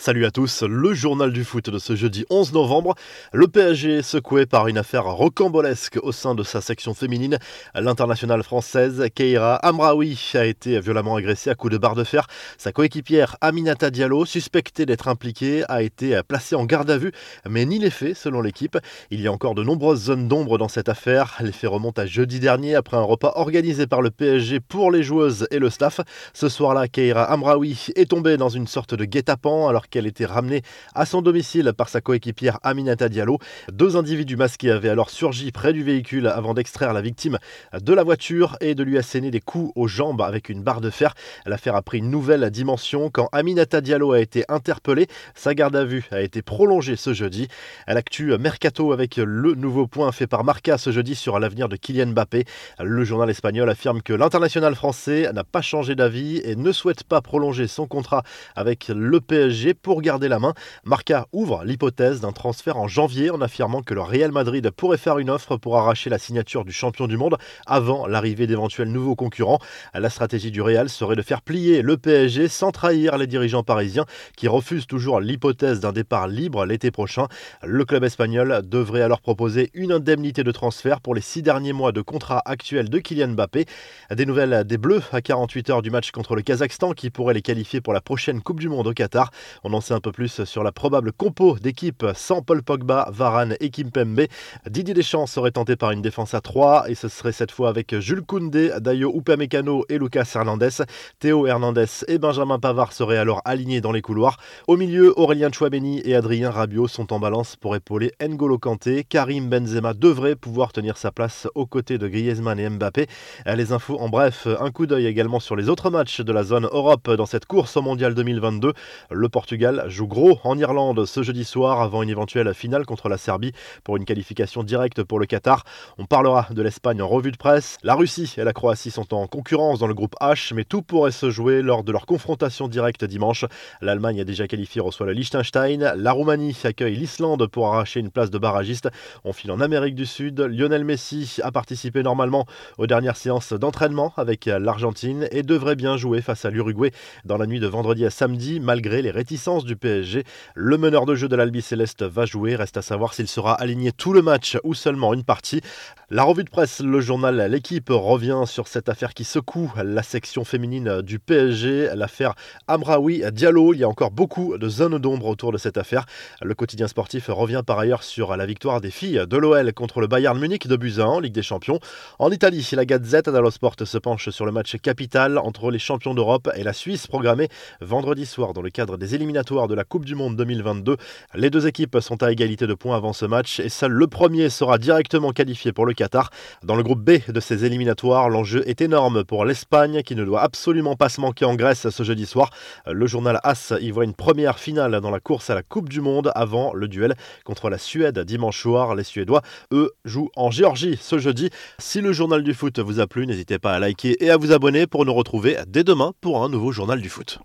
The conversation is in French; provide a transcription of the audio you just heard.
Salut à tous, le journal du foot de ce jeudi 11 novembre. Le PSG est secoué par une affaire rocambolesque au sein de sa section féminine. L'internationale française Kheira Hamraoui a été violemment agressée à coups de barre de fer. Sa coéquipière Aminata Diallo, suspectée d'être impliquée, a été placée en garde à vue, mais ni les faits selon l'équipe. Il y a encore de nombreuses zones d'ombre dans cette affaire. Les faits remontent à jeudi dernier après un repas organisé par le PSG pour les joueuses et le staff. Ce soir-là, Kheira Hamraoui est tombée dans une sorte de guet-apens alors qu'elle était ramenée à son domicile par sa coéquipière Aminata Diallo. Deux individus masqués avaient alors surgi près du véhicule avant d'extraire la victime de la voiture et de lui asséner des coups aux jambes avec une barre de fer. L'affaire a pris une nouvelle dimension quand Aminata Diallo a été interpellée. Sa garde à vue a été prolongée ce jeudi. À l'actu mercato avec le nouveau point fait par Marca ce jeudi sur l'avenir de Kylian Mbappé. Le journal espagnol affirme que l'international français n'a pas changé d'avis et ne souhaite pas prolonger son contrat avec le PSG pour garder la main. Marca ouvre l'hypothèse d'un transfert en janvier en affirmant que le Real Madrid pourrait faire une offre pour arracher la signature du champion du monde avant l'arrivée d'éventuels nouveaux concurrents. La stratégie du Real serait de faire plier le PSG sans trahir les dirigeants parisiens qui refusent toujours l'hypothèse d'un départ libre l'été prochain. Le club espagnol devrait alors proposer une indemnité de transfert pour les 6 derniers mois de contrat actuel de Kylian Mbappé. Des nouvelles des Bleus à 48 heures du match contre le Kazakhstan qui pourrait les qualifier pour la prochaine Coupe du Monde au Qatar. On en sait un peu plus sur la probable compo d'équipe sans Paul Pogba, Varane et Kimpembe. Didier Deschamps serait tenté par une défense à 3 et ce serait cette fois avec Jules Koundé, Dayo Upamecano et Lucas Hernandez. Théo Hernandez et Benjamin Pavard seraient alors alignés dans les couloirs. Au milieu, Aurélien Tchouameni et Adrien Rabiot sont en balance pour épauler N'Golo Kanté. Karim Benzema devrait pouvoir tenir sa place aux côtés de Griezmann et Mbappé. Les infos en bref, un coup d'œil également sur les autres matchs de la zone Europe dans cette course au Mondial 2022. Le Portugal joue gros en Irlande ce jeudi soir avant une éventuelle finale contre la Serbie pour une qualification directe pour le Qatar. On parlera de l'Espagne en revue de presse. La Russie et la Croatie sont en concurrence dans le groupe H, mais tout pourrait se jouer lors de leur confrontation directe dimanche. L'Allemagne a déjà qualifié, reçoit le Liechtenstein. La Roumanie accueille l'Islande pour arracher une place de barragiste. On file en Amérique du Sud. Lionel Messi a participé normalement aux dernières séances d'entraînement avec l'Argentine et devrait bien jouer face à l'Uruguay dans la nuit de vendredi à samedi malgré les réticences du PSG. Le meneur de jeu de l'Albi Céleste va jouer, reste à savoir s'il sera aligné tout le match ou seulement une partie. La revue de presse, le journal L'Équipe revient sur cette affaire qui secoue la section féminine du PSG, l'affaire Hamraoui Diallo. Il y a encore beaucoup de zones d'ombre autour de cette affaire. Le quotidien sportif revient par ailleurs sur la victoire des filles de l'OL contre le Bayern Munich de Buza en Ligue des Champions. En Italie, la Gazzetta dello Sport se penche sur le match capital entre les champions d'Europe et la Suisse programmé vendredi soir dans le cadre des éliminatoires de la Coupe du Monde 2022. Les deux équipes sont à égalité de points avant ce match et seul le premier sera directement qualifié pour le Qatar. Dans le groupe B de ces éliminatoires, l'enjeu est énorme pour l'Espagne qui ne doit absolument pas se manquer en Grèce ce jeudi soir. Le journal AS y voit une première finale dans la course à la Coupe du Monde avant le duel contre la Suède dimanche soir. Les Suédois, eux, jouent en Géorgie ce jeudi. Si le journal du foot vous a plu, n'hésitez pas à liker et à vous abonner pour nous retrouver dès demain pour un nouveau journal du foot.